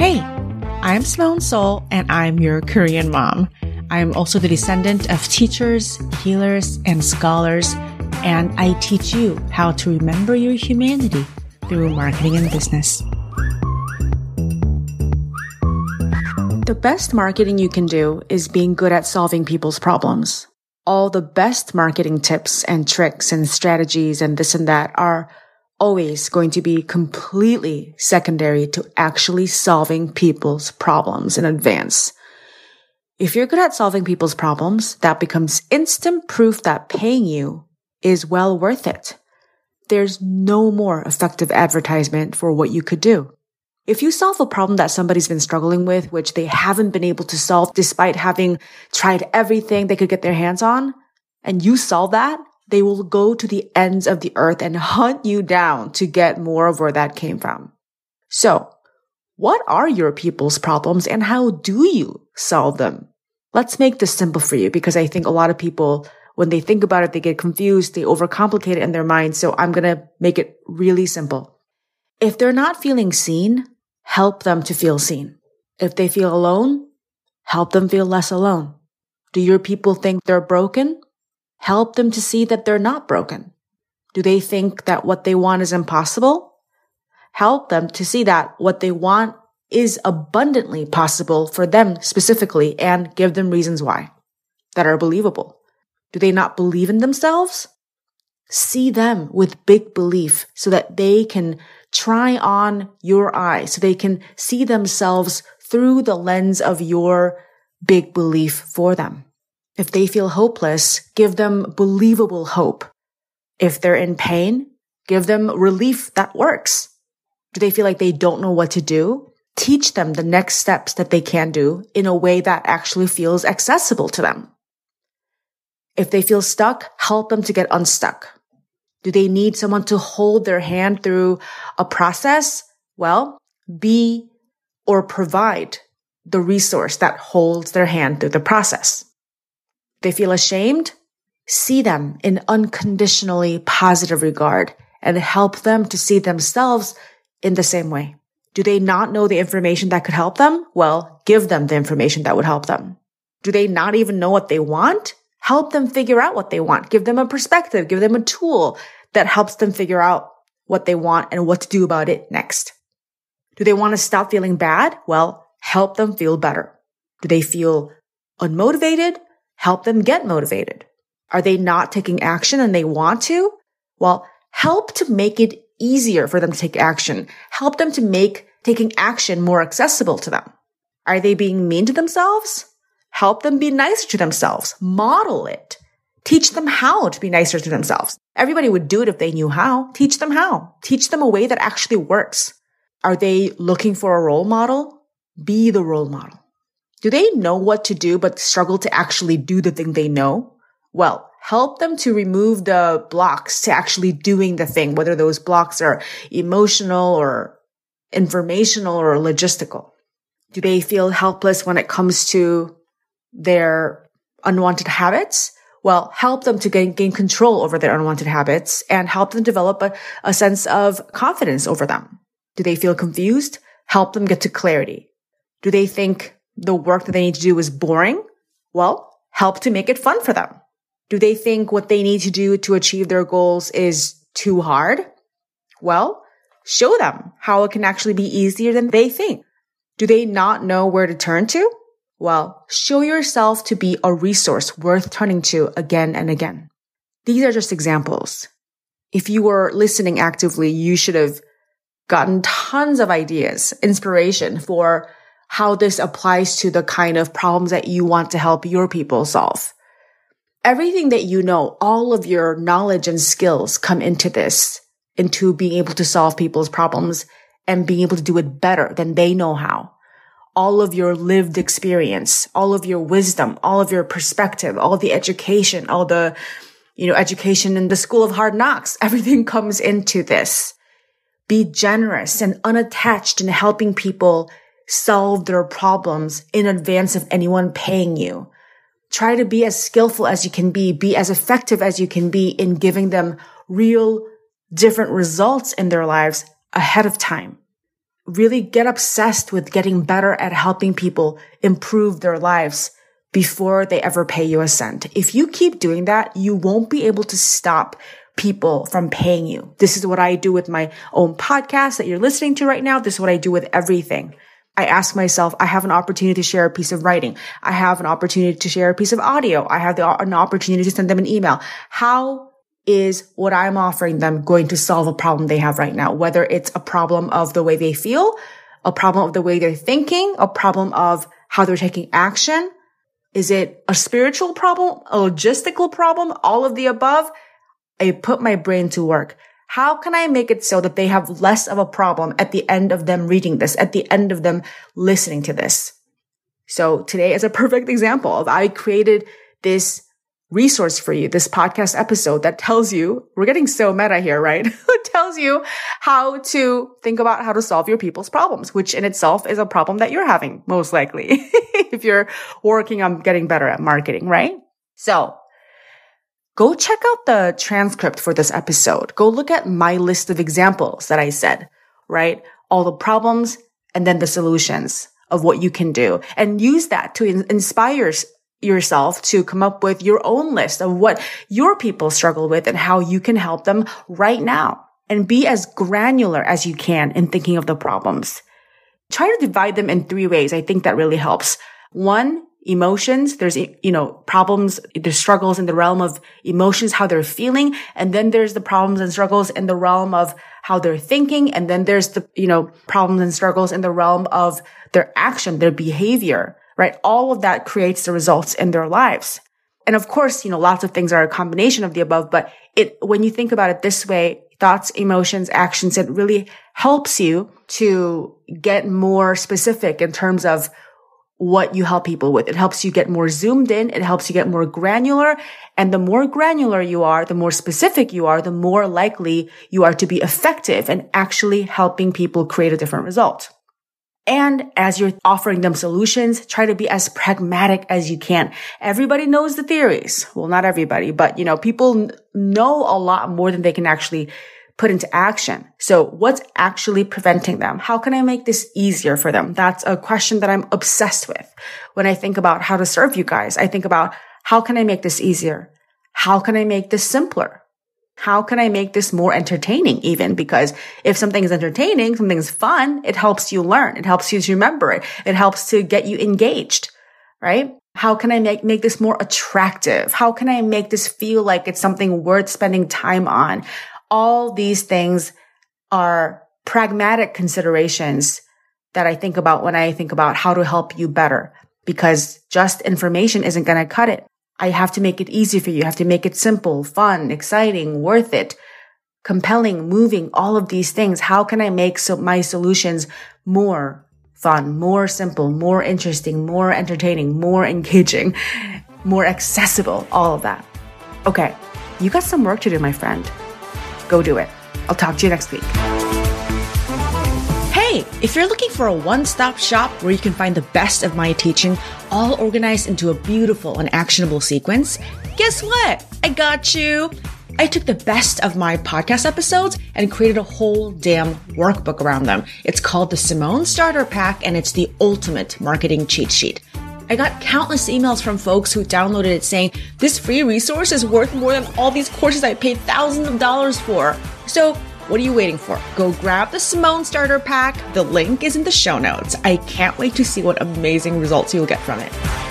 Hey, I'm Simone Seoul, and I'm your Korean mom. I am also the descendant of teachers, healers, and scholars, and I teach you how to remember your humanity through marketing and business. The best marketing you can do is being good at solving people's problems. All the best marketing tips and tricks and strategies and this and that are always going to be completely secondary to actually solving people's problems in advance. If you're good at solving people's problems, that becomes instant proof that paying you is well worth it. There's no more effective advertisement for what you could do. If you solve a problem that somebody's been struggling with, which they haven't been able to solve despite having tried everything they could get their hands on, and you solve that, they will go to the ends of the earth and hunt you down to get more of where that came from. So, what are your people's problems and how do you solve them? Let's make this simple for you, because I think a lot of people, when they think about it, they get confused, they overcomplicate it in their mind. So I'm going to make it really simple. If they're not feeling seen, help them to feel seen. If they feel alone, help them feel less alone. Do your people think they're broken? Help them to see that they're not broken. Do they think that what they want is impossible? Help them to see that what they want is abundantly possible for them specifically, and give them reasons why that are believable. Do they not believe in themselves? See them with big belief so that they can try on your eyes, so they can see themselves through the lens of your big belief for them. If they feel hopeless, give them believable hope. If they're in pain, give them relief that works. Do they feel like they don't know what to do? Teach them the next steps that they can do in a way that actually feels accessible to them. If they feel stuck, help them to get unstuck. Do they need someone to hold their hand through a process? Well, be or provide the resource that holds their hand through the process. They feel ashamed? See them in unconditionally positive regard and help them to see themselves in the same way. Do they not know the information that could help them? Well, give them the information that would help them. Do they not even know what they want? Help them figure out what they want. Give them a perspective. Give them a tool that helps them figure out what they want and what to do about it next. Do they want to stop feeling bad? Well, help them feel better. Do they feel unmotivated? Help them get motivated. Are they not taking action and they want to? Well, help to make it easier for them to take action. Help them to make taking action more accessible to them. Are they being mean to themselves? Help them be nicer to themselves. Model it. Teach them how to be nicer to themselves. Everybody would do it if they knew how. Teach them how. Teach them a way that actually works. Are they looking for a role model? Be the role model. Do they know what to do but struggle to actually do the thing they know? Well, help them to remove the blocks to actually doing the thing, whether those blocks are emotional or informational or logistical. Do they feel helpless when it comes to their unwanted habits? Well, help them to gain control over their unwanted habits and help them develop a sense of confidence over them. Do they feel confused? Help them get to clarity. Do they think the work that they need to do is boring? Well, help to make it fun for them. Do they think what they need to do to achieve their goals is too hard? Well, show them how it can actually be easier than they think. Do they not know where to turn to? Well, show yourself to be a resource worth turning to again and again. These are just examples. If you were listening actively, you should have gotten tons of ideas, inspiration for how this applies to the kind of problems that you want to help your people solve. Everything that you know, all of your knowledge and skills come into this, into being able to solve people's problems and being able to do it better than they know how. All of your lived experience, all of your wisdom, all of your perspective, all the education, all the, education in the school of hard knocks, everything comes into this. Be generous and unattached in helping people solve their problems in advance of anyone paying you. Try to be as skillful as you can be as effective as you can be in giving them real different results in their lives ahead of time. really get obsessed with getting better at helping people improve their lives before they ever pay you a cent. If you keep doing that, you won't be able to stop people from paying you. This is what I do with my own podcast that you're listening to right now. This is what I do with everything. I ask myself, I have an opportunity to share a piece of writing. I have an opportunity to share a piece of audio. I have an opportunity to send them an email. How is what I'm offering them going to solve a problem they have right now? Whether it's a problem of the way they feel, a problem of the way they're thinking, a problem of how they're taking action. Is it a spiritual problem, a logistical problem, all of the above? I put my brain to work. How can I make it so that they have less of a problem at the end of them reading this, at the end of them listening to this? So today is a perfect example of I created this resource for you, this podcast episode that tells you, we're getting so meta here, right? Tells you how to think about how to solve your people's problems, which in itself is a problem that you're having, most likely, if you're working on getting better at marketing, right? So go check out the transcript for this episode. Go look at my list of examples that I said, right? All the problems and then the solutions of what you can do, and use that to inspire yourself to come up with your own list of what your people struggle with and how you can help them right now, and be as granular as you can in thinking of the problems. Try to divide them in three ways. I think that really helps. One, emotions. There's, problems, there's struggles in the realm of emotions, how they're feeling. And then there's the problems and struggles in the realm of how they're thinking. And then there's the, problems and struggles in the realm of their action, their behavior, right? All of that creates the results in their lives. And of course, lots of things are a combination of the above, but when you think about it this way, thoughts, emotions, actions, it really helps you to get more specific in terms of what you help people with. It helps you get more zoomed in. It helps you get more granular. And the more granular you are, the more specific you are, the more likely you are to be effective in actually helping people create a different result. And as you're offering them solutions, try to be as pragmatic as you can. Everybody knows the theories. Well, not everybody, but people know a lot more than they can actually put into action. So what's actually preventing them? How can I make this easier for them? That's a question that I'm obsessed with. When I think about how to serve you guys, I think about how can I make this easier? How can I make this simpler? How can I make this more entertaining even? Because if something is entertaining, something is fun, it helps you learn. It helps you to remember it. It helps to get you engaged, right? How can I make this more attractive? How can I make this feel like it's something worth spending time on? All these things are pragmatic considerations that I think about when I think about how to help you better, because just information isn't going to cut it. I have to make it easy for you. I have to make it simple, fun, exciting, worth it, compelling, moving, all of these things. How can I make my solutions more fun, more simple, more interesting, more entertaining, more engaging, more accessible, all of that? Okay, you got some work to do, my friend. Go do it. I'll talk to you next week. Hey, if you're looking for a one-stop shop where you can find the best of my teaching, all organized into a beautiful and actionable sequence, guess what? I got you. I took the best of my podcast episodes and created a whole damn workbook around them. It's called the Simone Starter Pack, and it's the ultimate marketing cheat sheet. I got countless emails from folks who downloaded it saying, this free resource is worth more than all these courses I paid thousands of dollars for. So what are you waiting for? Go grab the Simone Starter Pack. The link is in the show notes. I can't wait to see what amazing results you'll get from it.